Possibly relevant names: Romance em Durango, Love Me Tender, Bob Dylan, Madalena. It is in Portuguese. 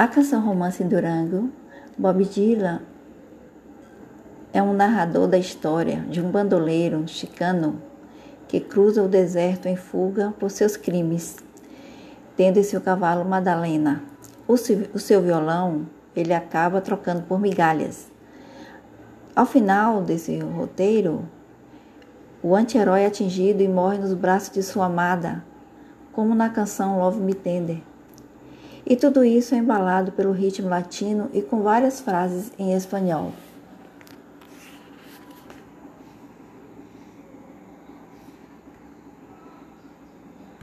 A canção Romance em Durango, Bob Dylan é um narrador da história de um bandoleiro chicano que cruza o deserto em fuga por seus crimes, tendo em seu cavalo Madalena. O seu violão ele acaba trocando por migalhas. Ao final desse roteiro, o anti-herói é atingido e morre nos braços de sua amada, como na canção Love Me Tender. E tudo isso é embalado pelo ritmo latino e com várias frases em espanhol.